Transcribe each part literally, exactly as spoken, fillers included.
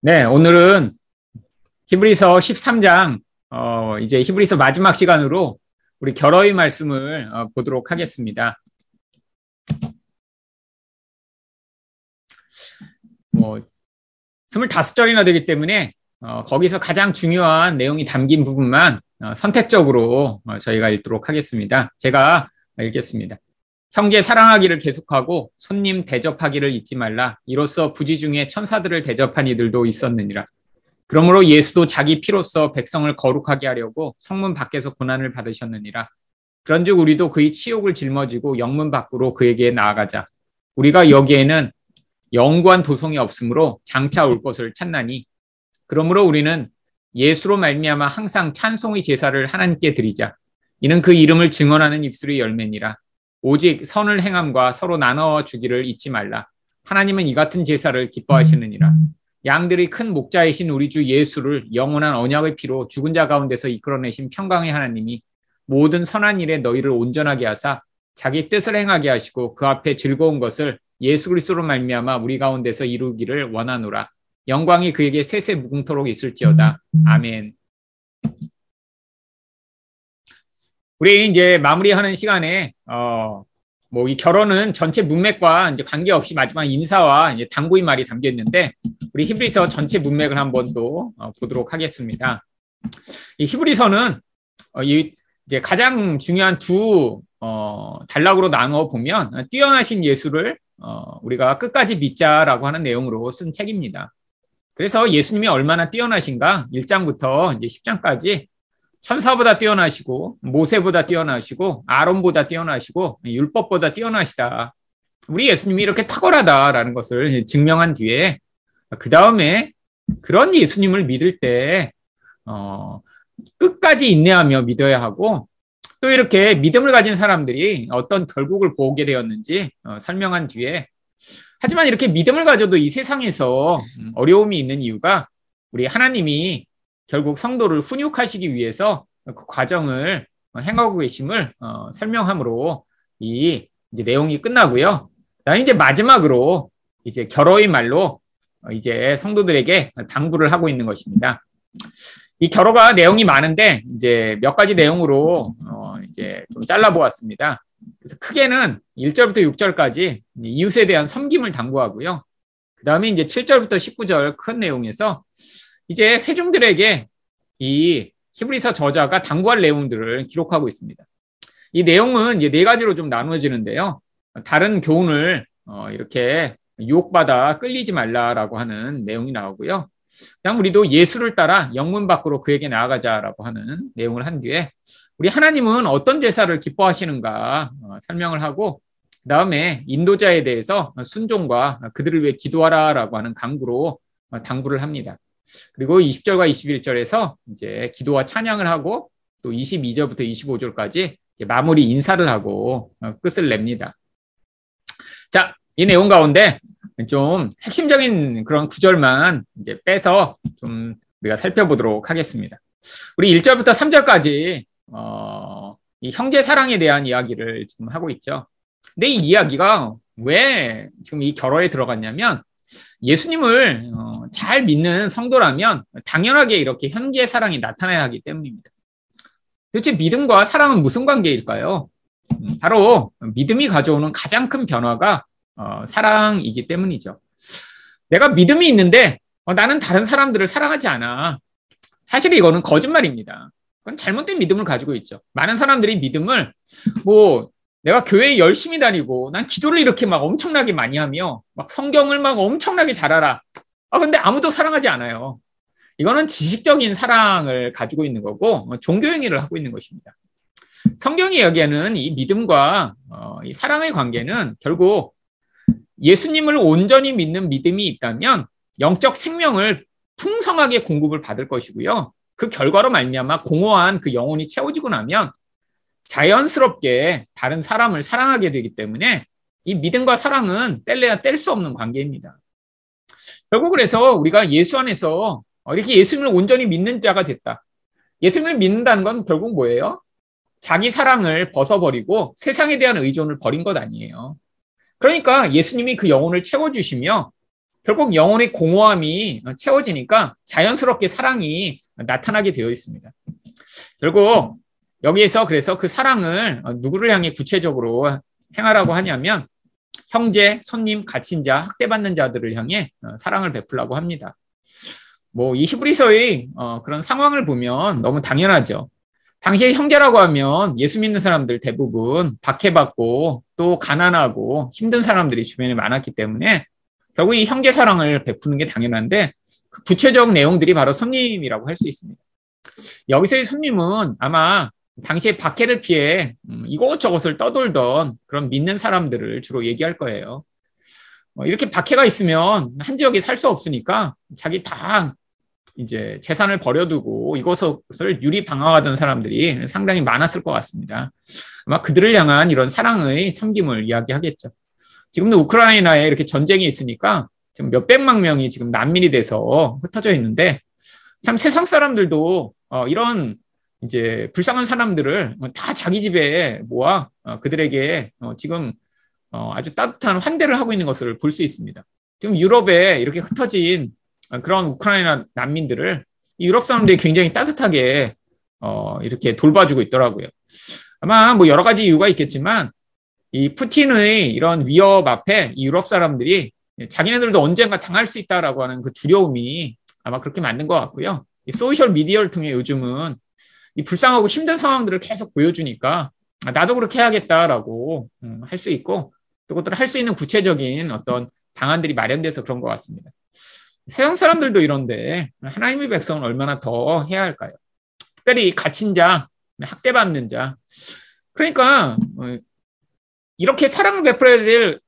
네, 오늘은 히브리서 십삼 장, 어, 이제 히브리서 마지막 시간으로 우리 결어의 말씀을 어, 보도록 하겠습니다. 뭐, 이십오 절이나 되기 때문에 어, 거기서 가장 중요한 내용이 담긴 부분만 어, 선택적으로 어, 저희가 읽도록 하겠습니다. 제가 읽겠습니다. 형제 사랑하기를 계속하고 손님 대접하기를 잊지 말라. 이로써 부지 중에 천사들을 대접한 이들도 있었느니라. 그러므로 예수도 자기 피로써 백성을 거룩하게 하려고 성문 밖에서 고난을 받으셨느니라. 그런즉 우리도 그의 치욕을 짊어지고 영문 밖으로 그에게 나아가자. 우리가 여기에는 영구한 도성이 없으므로 장차 올 것을 찾나니. 그러므로 우리는 예수로 말미암아 항상 찬송의 제사를 하나님께 드리자. 이는 그 이름을 증언하는 입술의 열매니라. 오직 선을 행함과 서로 나눠주기를 잊지 말라. 하나님은 이 같은 제사를 기뻐하시느니라. 양들이 큰 목자이신 우리 주 예수를 영원한 언약의 피로 죽은 자 가운데서 이끌어내신 평강의 하나님이 모든 선한 일에 너희를 온전하게 하사 자기 뜻을 행하게 하시고 그 앞에 즐거운 것을 예수 그리스도로 말미암아 우리 가운데서 이루기를 원하노라. 영광이 그에게 세세 무궁토록 있을지어다. 아멘. 우리 이제 마무리하는 시간에 어 뭐 이 결혼은 전체 문맥과 이제 관계없이 마지막 인사와 이제 당부의 말이 담겨 있는데 우리 히브리서 전체 문맥을 한번 또 어, 보도록 하겠습니다. 이 히브리서는 어, 이 이제 가장 중요한 두 어, 단락으로 나누어 보면 뛰어나신 예수를 어, 우리가 끝까지 믿자라고 하는 내용으로 쓴 책입니다. 그래서 예수님이 얼마나 뛰어나신가 일 장부터 이제 십 장까지 천사보다 뛰어나시고 모세보다 뛰어나시고 아론보다 뛰어나시고 율법보다 뛰어나시다. 우리 예수님이 이렇게 탁월하다라는 것을 증명한 뒤에 그 다음에 그런 예수님을 믿을 때 어, 끝까지 인내하며 믿어야 하고 또 이렇게 믿음을 가진 사람들이 어떤 결국을 보게 되었는지 어, 설명한 뒤에 하지만 이렇게 믿음을 가져도 이 세상에서 어려움이 있는 이유가 우리 하나님이 결국 성도를 훈육하시기 위해서 그 과정을 행하고 계심을 어, 설명함으로 이 이제 내용이 끝나고요. 그다음에 이제 마지막으로 이제 결어의 말로 이제 성도들에게 당부를 하고 있는 것입니다. 이 결어가 내용이 많은데 이제 몇 가지 내용으로 어, 이제 좀 잘라 보았습니다. 그래서 크게는 일 절부터 육 절까지 이웃에 대한 섬김을 당부하고요. 그다음에 이제 칠 절부터 십구 절 큰 내용에서 이제 회중들에게 이 히브리서 저자가 당부할 내용들을 기록하고 있습니다. 이 내용은 이제 네 가지로 좀 나누어지는데요. 다른 교훈을 어 이렇게 유혹받아 끌리지 말라라고 하는 내용이 나오고요. 그다음 우리도 예수를 따라 영문 밖으로 그에게 나아가자라고 하는 내용을 한 뒤에 우리 하나님은 어떤 제사를 기뻐하시는가 어 설명을 하고 그다음에 인도자에 대해서 순종과 그들을 위해 기도하라라고 하는 강구로 어 당부를 합니다. 그리고 이십 절과 이십일 절에서 이제 기도와 찬양을 하고 또 이십이 절부터 이십오 절까지 이제 마무리 인사를 하고 끝을 냅니다. 자, 이 내용 가운데 좀 핵심적인 그런 구절만 이제 빼서 좀 우리가 살펴보도록 하겠습니다. 우리 일 절부터 삼 절까지 어, 이 형제 사랑에 대한 이야기를 지금 하고 있죠. 근데 이 이야기가 왜 지금 이 결어에 들어갔냐면 예수님을 잘 믿는 성도라면 당연하게 이렇게 형제 사랑이 나타나야 하기 때문입니다. 도대체 믿음과 사랑은 무슨 관계일까요? 바로 믿음이 가져오는 가장 큰 변화가 사랑이기 때문이죠. 내가 믿음이 있는데 나는 다른 사람들을 사랑하지 않아. 사실 이거는 거짓말입니다. 그건 잘못된 믿음을 가지고 있죠. 많은 사람들이 믿음을 뭐 내가 교회에 열심히 다니고 난 기도를 이렇게 막 엄청나게 많이 하며 막 성경을 막 엄청나게 잘 알아. 아, 근데 아무도 사랑하지 않아요. 이거는 지식적인 사랑을 가지고 있는 거고 종교행위를 하고 있는 것입니다. 성경이 여기에는 이 믿음과 어, 이 사랑의 관계는 결국 예수님을 온전히 믿는 믿음이 있다면 영적 생명을 풍성하게 공급을 받을 것이고요. 그 결과로 말미암아 공허한 그 영혼이 채워지고 나면 자연스럽게 다른 사람을 사랑하게 되기 때문에 이 믿음과 사랑은 뗄래야 뗄 수 없는 관계입니다. 결국 그래서 우리가 예수 안에서 이렇게 예수님을 온전히 믿는 자가 됐다. 예수님을 믿는다는 건 결국 뭐예요? 자기 사랑을 벗어버리고 세상에 대한 의존을 버린 것 아니에요. 그러니까 예수님이 그 영혼을 채워주시며 결국 영혼의 공허함이 채워지니까 자연스럽게 사랑이 나타나게 되어 있습니다. 결국 여기에서 그래서 그 사랑을 누구를 향해 구체적으로 행하라고 하냐면 형제, 손님, 갇힌 자, 학대받는 자들을 향해 사랑을 베풀라고 합니다. 뭐 이 히브리서의 그런 상황을 보면 너무 당연하죠. 당시의 형제라고 하면 예수 믿는 사람들 대부분 박해받고 또 가난하고 힘든 사람들이 주변에 많았기 때문에 결국 이 형제 사랑을 베푸는 게 당연한데 그 구체적 내용들이 바로 손님이라고 할 수 있습니다. 여기서의 손님은 아마 당시에 박해를 피해 이것저것을 떠돌던 그런 믿는 사람들을 주로 얘기할 거예요. 이렇게 박해가 있으면 한 지역에 살 수 없으니까 자기 다 이제 재산을 버려두고 이것을 유리 방황하던 사람들이 상당히 많았을 것 같습니다. 아마 그들을 향한 이런 사랑의 섬김을 이야기하겠죠. 지금도 우크라이나에 이렇게 전쟁이 있으니까 지금 몇백만 명이 지금 난민이 돼서 흩어져 있는데 참 세상 사람들도 이런 이제 불쌍한 사람들을 다 자기 집에 모아 그들에게 지금 아주 따뜻한 환대를 하고 있는 것을 볼 수 있습니다. 지금 유럽에 이렇게 흩어진 그런 우크라이나 난민들을 유럽 사람들이 굉장히 따뜻하게 이렇게 돌봐주고 있더라고요. 아마 뭐 여러 가지 이유가 있겠지만 이 푸틴의 이런 위협 앞에 이 유럽 사람들이 자기네들도 언젠가 당할 수 있다라고 하는 그 두려움이 아마 그렇게 만든 것 같고요. 이 소셜 미디어를 통해 요즘은 이 불쌍하고 힘든 상황들을 계속 보여주니까 아, 나도 그렇게 해야겠다라고 음, 할 수 있고 그것들을 할 수 있는 구체적인 어떤 방안들이 마련돼서 그런 것 같습니다. 세상 사람들도 이런데 하나님의 백성은 얼마나 더 해야 할까요? 특별히 갇힌 자, 학대받는 자. 그러니까 어, 이렇게 사랑을 베풀어야 될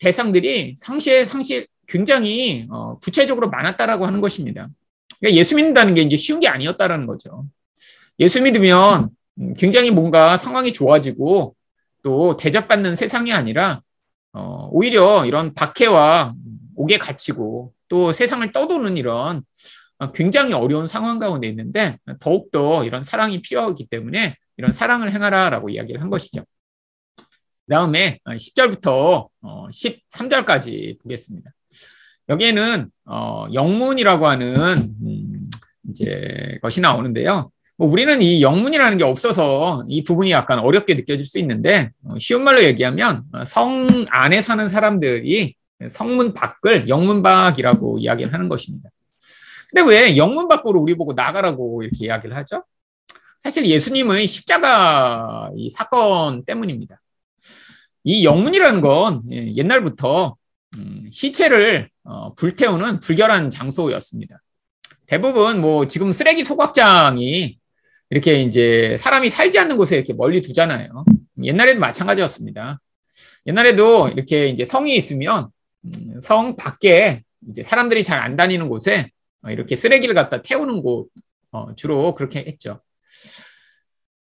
대상들이 상시에 상시 굉장히 어, 구체적으로 많았다라고 하는 것입니다. 그러니까 예수 믿는다는 게 이제 쉬운 게 아니었다라는 거죠. 예수 믿으면 굉장히 뭔가 상황이 좋아지고 또 대접받는 세상이 아니라 어, 오히려 이런 박해와 옥에 갇히고 또 세상을 떠도는 이런 굉장히 어려운 상황 가운데 있는데 더욱더 이런 사랑이 필요하기 때문에 이런 사랑을 행하라라고 이야기를 한 것이죠. 다음에 십 절부터 십삼 절까지 보겠습니다. 여기에는 어, 영문이라고 하는 음, 이제 것이 나오는데요. 뭐 우리는 이 영문이라는 게 없어서 이 부분이 약간 어렵게 느껴질 수 있는데 어, 쉬운 말로 얘기하면 성 안에 사는 사람들이 성문 밖을 영문 밖이라고 이야기를 하는 것입니다. 근데 왜 영문 밖으로 우리 보고 나가라고 이렇게 이야기를 하죠? 사실 예수님의 십자가 이 사건 때문입니다. 이 영문이라는 건 옛날부터 음, 시체를 어, 불태우는 불결한 장소였습니다. 대부분 뭐 지금 쓰레기 소각장이 이렇게 이제 사람이 살지 않는 곳에 이렇게 멀리 두잖아요. 옛날에도 마찬가지였습니다. 옛날에도 이렇게 이제 성이 있으면 음, 성 밖에 이제 사람들이 잘 안 다니는 곳에 어, 이렇게 쓰레기를 갖다 태우는 곳 어, 주로 그렇게 했죠.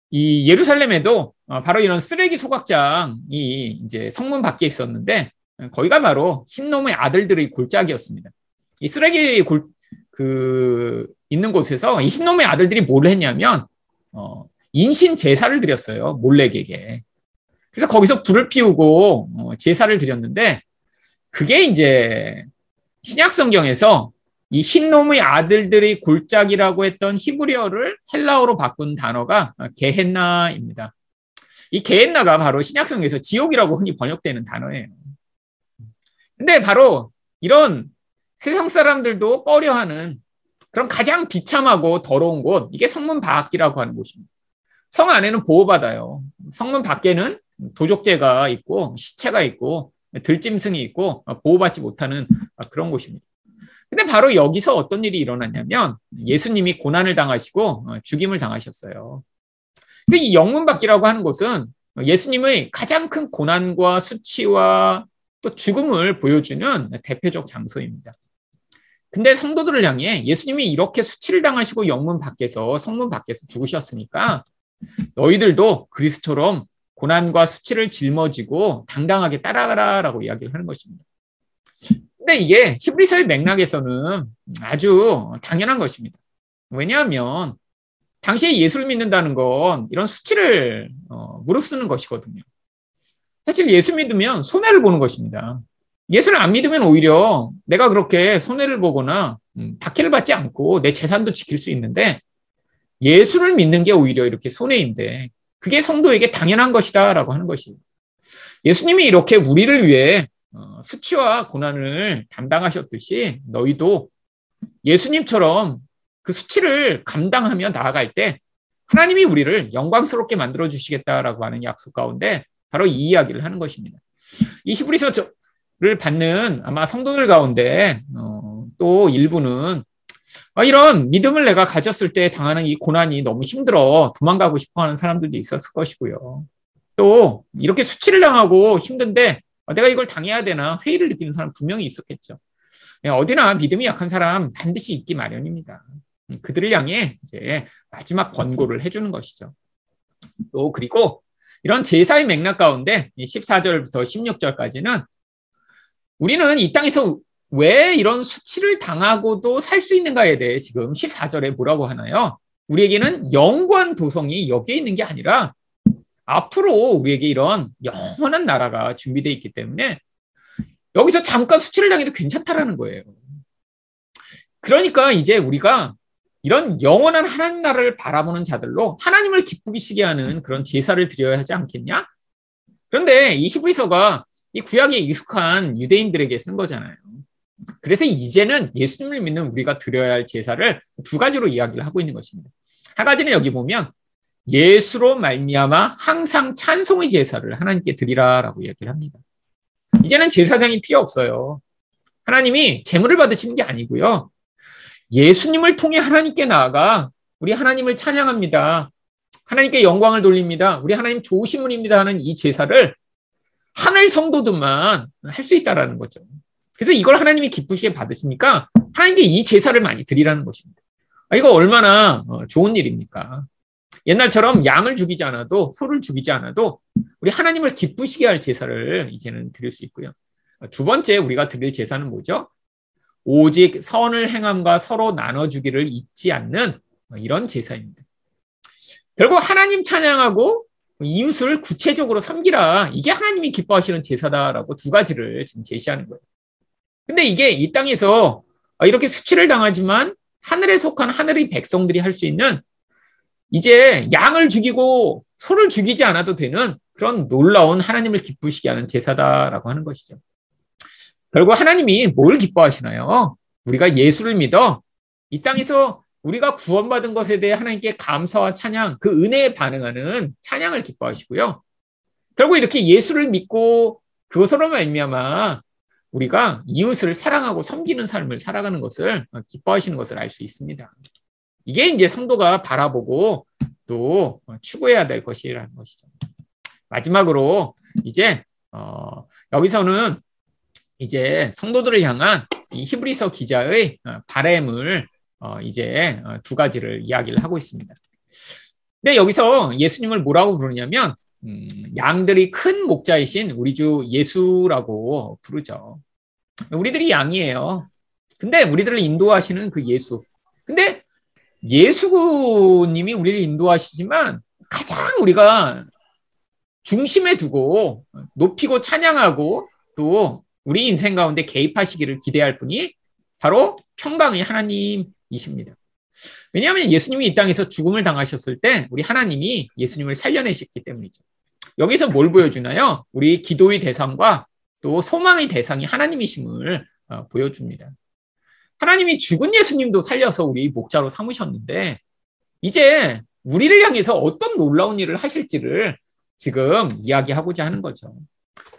이 예루살렘에도 어, 바로 이런 쓰레기 소각장이 이제 성문 밖에 있었는데. 거기가 바로 흰놈의 아들들의 골짜기였습니다. 이 쓰레기 골, 그, 있는 곳에서 이 흰놈의 아들들이 뭘 했냐면, 어, 인신 제사를 드렸어요. 몰렉에게. 그래서 거기서 불을 피우고, 어, 제사를 드렸는데, 그게 이제 신약 성경에서 이 흰놈의 아들들의 골짜기라고 했던 히브리어를 헬라어로 바꾼 단어가 게헨나입니다. 이 게헨나가 바로 신약 성경에서 지옥이라고 흔히 번역되는 단어예요. 근데 바로 이런 세상 사람들도 꺼려하는 그런 가장 비참하고 더러운 곳, 이게 성문 밖이라고 하는 곳입니다. 성 안에는 보호받아요. 성문 밖에는 도적제가 있고 시체가 있고 들짐승이 있고 보호받지 못하는 그런 곳입니다. 근데 바로 여기서 어떤 일이 일어났냐면 예수님이 고난을 당하시고 죽임을 당하셨어요. 근데 이 영문 밖이라고 하는 곳은 예수님의 가장 큰 고난과 수치와 또 죽음을 보여주는 대표적 장소입니다. 근데 성도들을 향해 예수님이 이렇게 수치를 당하시고 영문 밖에서 성문 밖에서 죽으셨으니까 너희들도 그리스도처럼 고난과 수치를 짊어지고 당당하게 따라가라라고 이야기를 하는 것입니다. 근데 이게 히브리서의 맥락에서는 아주 당연한 것입니다. 왜냐하면 당시에 예수를 믿는다는 건 이런 수치를 무릅쓰는 것이거든요. 사실 예수 믿으면 손해를 보는 것입니다. 예수를 안 믿으면 오히려 내가 그렇게 손해를 보거나 박해를 받지 않고 내 재산도 지킬 수 있는데 예수를 믿는 게 오히려 이렇게 손해인데 그게 성도에게 당연한 것이다라고 하는 것입니다. 예수님이 이렇게 우리를 위해 수치와 고난을 담당하셨듯이 너희도 예수님처럼 그 수치를 감당하며 나아갈 때 하나님이 우리를 영광스럽게 만들어주시겠다라고 하는 약속 가운데 바로 이 이야기를 하는 것입니다. 이 히브리서를 받는 아마 성도들 가운데 어, 또 일부는 아, 이런 믿음을 내가 가졌을 때 당하는 이 고난이 너무 힘들어 도망가고 싶어하는 사람들도 있었을 것이고요. 또 이렇게 수치를 당하고 힘든데 아, 내가 이걸 당해야 되나 회의를 느끼는 사람 분명히 있었겠죠. 어디나 믿음이 약한 사람 반드시 있기 마련입니다. 그들을 향해 이제 마지막 권고를 해주는 것이죠. 또 그리고 이런 제사의 맥락 가운데 십사 절부터 십육 절까지는 우리는 이 땅에서 왜 이런 수치를 당하고도 살 수 있는가에 대해 지금 십사 절에 뭐라고 하나요? 우리에게는 영원 도성이 여기에 있는 게 아니라 앞으로 우리에게 이런 영원한 나라가 준비되어 있기 때문에 여기서 잠깐 수치를 당해도 괜찮다라는 거예요. 그러니까 이제 우리가 이런 영원한 하나님 나라를 바라보는 자들로 하나님을 기쁘시게 하는 그런 제사를 드려야 하지 않겠냐? 그런데 이 히브리서가 이 구약에 익숙한 유대인들에게 쓴 거잖아요. 그래서 이제는 예수님을 믿는 우리가 드려야 할 제사를 두 가지로 이야기를 하고 있는 것입니다. 한 가지는 여기 보면 예수로 말미암아 항상 찬송의 제사를 하나님께 드리라라고 이야기를 합니다. 이제는 제사장이 필요 없어요. 하나님이 제물을 받으시는 게 아니고요. 예수님을 통해 하나님께 나아가 우리 하나님을 찬양합니다. 하나님께 영광을 돌립니다. 우리 하나님 좋으신 분입니다 하는 이 제사를 하늘 성도들만 할 수 있다라는 거죠. 그래서 이걸 하나님이 기쁘시게 받으시니까 하나님께 이 제사를 많이 드리라는 것입니다. 아, 이거 얼마나 좋은 일입니까? 옛날처럼 양을 죽이지 않아도 소를 죽이지 않아도 우리 하나님을 기쁘시게 할 제사를 이제는 드릴 수 있고요. 두 번째 우리가 드릴 제사는 뭐죠? 오직 선을 행함과 서로 나눠주기를 잊지 않는 이런 제사입니다. 결국 하나님 찬양하고 이웃을 구체적으로 섬기라. 이게 하나님이 기뻐하시는 제사다라고 두 가지를 지금 제시하는 거예요. 근데 이게 이 땅에서 이렇게 수치를 당하지만 하늘에 속한 하늘의 백성들이 할 수 있는 이제 양을 죽이고 소를 죽이지 않아도 되는 그런 놀라운 하나님을 기쁘시게 하는 제사다라고 하는 것이죠. 결국 하나님이 뭘 기뻐하시나요? 우리가 예수를 믿어 이 땅에서 우리가 구원받은 것에 대해 하나님께 감사와 찬양, 그 은혜에 반응하는 찬양을 기뻐하시고요. 결국 이렇게 예수를 믿고 그것으로 말미암아 우리가 이웃을 사랑하고 섬기는 삶을 살아가는 것을 기뻐하시는 것을 알 수 있습니다. 이게 이제 성도가 바라보고 또 추구해야 될 것이라는 것이죠. 마지막으로 이제 어, 여기서는 이제 성도들을 향한 이 히브리서 기자의 바램을 어, 이제 두 가지를 이야기를 하고 있습니다. 근데 여기서 예수님을 뭐라고 부르냐면 음, 양들이 큰 목자이신 우리 주 예수라고 부르죠. 우리들이 양이에요. 근데 우리들을 인도하시는 그 예수. 근데 예수님이 우리를 인도하시지만 가장 우리가 중심에 두고 높이고 찬양하고 또 우리 인생 가운데 개입하시기를 기대할 분이 바로 평강의 하나님이십니다. 왜냐하면 예수님이 이 땅에서 죽음을 당하셨을 때 우리 하나님이 예수님을 살려내셨기 때문이죠. 여기서 뭘 보여주나요? 우리 기도의 대상과 또 소망의 대상이 하나님이심을 보여줍니다. 하나님이 죽은 예수님도 살려서 우리 목자로 삼으셨는데 이제 우리를 향해서 어떤 놀라운 일을 하실지를 지금 이야기하고자 하는 거죠.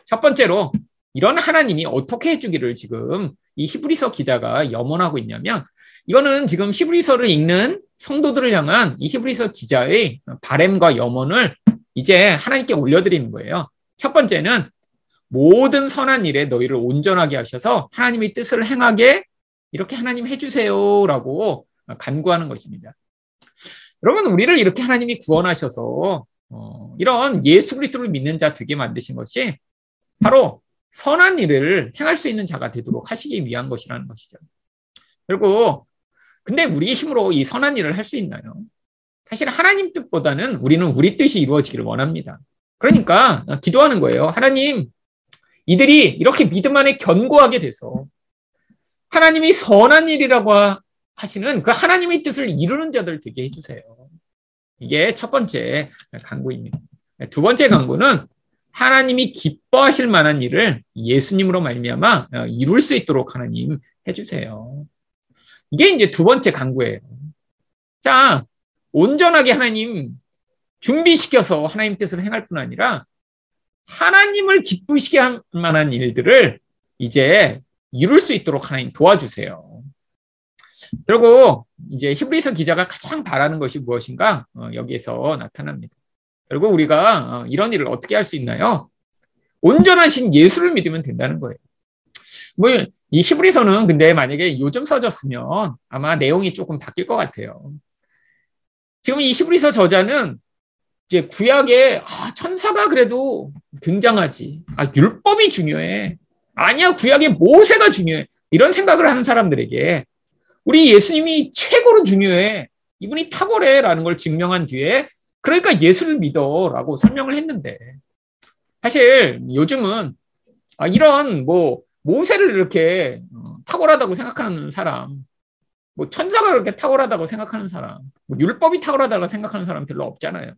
첫 번째로 이런 하나님이 어떻게 해주기를 지금 이 히브리서 기자가 염원하고 있냐면 이거는 지금 히브리서를 읽는 성도들을 향한 이 히브리서 기자의 바램과 염원을 이제 하나님께 올려드리는 거예요. 첫 번째는 모든 선한 일에 너희를 온전하게 하셔서 하나님의 뜻을 행하게 이렇게 하나님 해주세요라고 간구하는 것입니다. 여러분 우리를 이렇게 하나님이 구원하셔서 어, 이런 예수 그리스도를 믿는 자 되게 만드신 것이 바로 선한 일을 행할 수 있는 자가 되도록 하시기 위한 것이라는 것이죠. 그리고 근데 우리의 힘으로 이 선한 일을 할 수 있나요? 사실 하나님 뜻보다는 우리는 우리 뜻이 이루어지기를 원합니다. 그러니까 기도하는 거예요. 하나님 이들이 이렇게 믿음 안에 견고하게 돼서 하나님이 선한 일이라고 하시는 그 하나님의 뜻을 이루는 자들 되게 해주세요. 이게 첫 번째 간구입니다. 두 번째 간구는 하나님이 기뻐하실 만한 일을 예수님으로 말미암아 이룰 수 있도록 하나님 해주세요. 이게 이제 두 번째 간구예요. 자, 온전하게 하나님 준비시켜서 하나님 뜻을 행할 뿐 아니라 하나님을 기쁘시게 할 만한 일들을 이제 이룰 수 있도록 하나님 도와주세요. 결국 이제 히브리서 기자가 가장 바라는 것이 무엇인가? 어, 여기에서 나타납니다. 결국 우리가 이런 일을 어떻게 할 수 있나요? 온전하신 예수를 믿으면 된다는 거예요. 뭐 이 히브리서는 근데 만약에 요즘 써졌으면 아마 내용이 조금 바뀔 것 같아요. 지금 이 히브리서 저자는 이제 구약에 아, 천사가 그래도 굉장하지. 아, 율법이 중요해. 아니야, 구약의 모세가 중요해. 이런 생각을 하는 사람들에게 우리 예수님이 최고로 중요해. 이분이 탁월해라는 걸 증명한 뒤에 그러니까 예수를 믿어라고 설명을 했는데 사실 요즘은 아, 이런 뭐 모세를 이렇게 탁월하다고 생각하는 사람, 뭐 천사가 그렇게 탁월하다고 생각하는 사람, 뭐 율법이 탁월하다고 생각하는 사람 별로 없잖아요.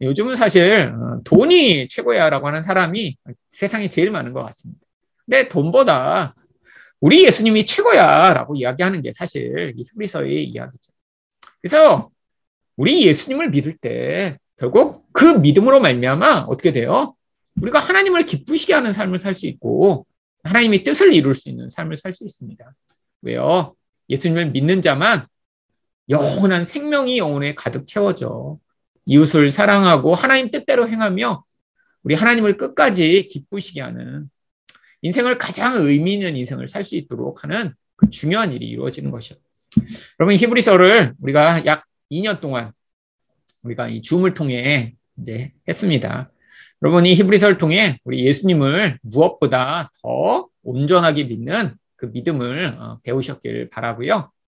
요즘은 사실 돈이 최고야라고 하는 사람이 세상에 제일 많은 것 같습니다. 근데 돈보다 우리 예수님이 최고야라고 이야기하는 게 사실 히브리서의 이야기죠. 그래서 우리 예수님을 믿을 때 결국 그 믿음으로 말미암아 어떻게 돼요? 우리가 하나님을 기쁘시게 하는 삶을 살 수 있고 하나님의 뜻을 이룰 수 있는 삶을 살 수 있습니다. 왜요? 예수님을 믿는 자만 영원한 생명이 영혼에 가득 채워져 이웃을 사랑하고 하나님 뜻대로 행하며 우리 하나님을 끝까지 기쁘시게 하는 인생을 가장 의미 있는 인생을 살 수 있도록 하는 그 중요한 일이 이루어지는 것이요. 여러분 히브리서를 우리가 약 이 년 동안 우리가 이 줌을 통해 이제 했습니다. 여러분이 히브리서를 통해 우리 예수님을 무엇보다 더 온전하게 믿는 그 믿음을 배우셨길 바라고요.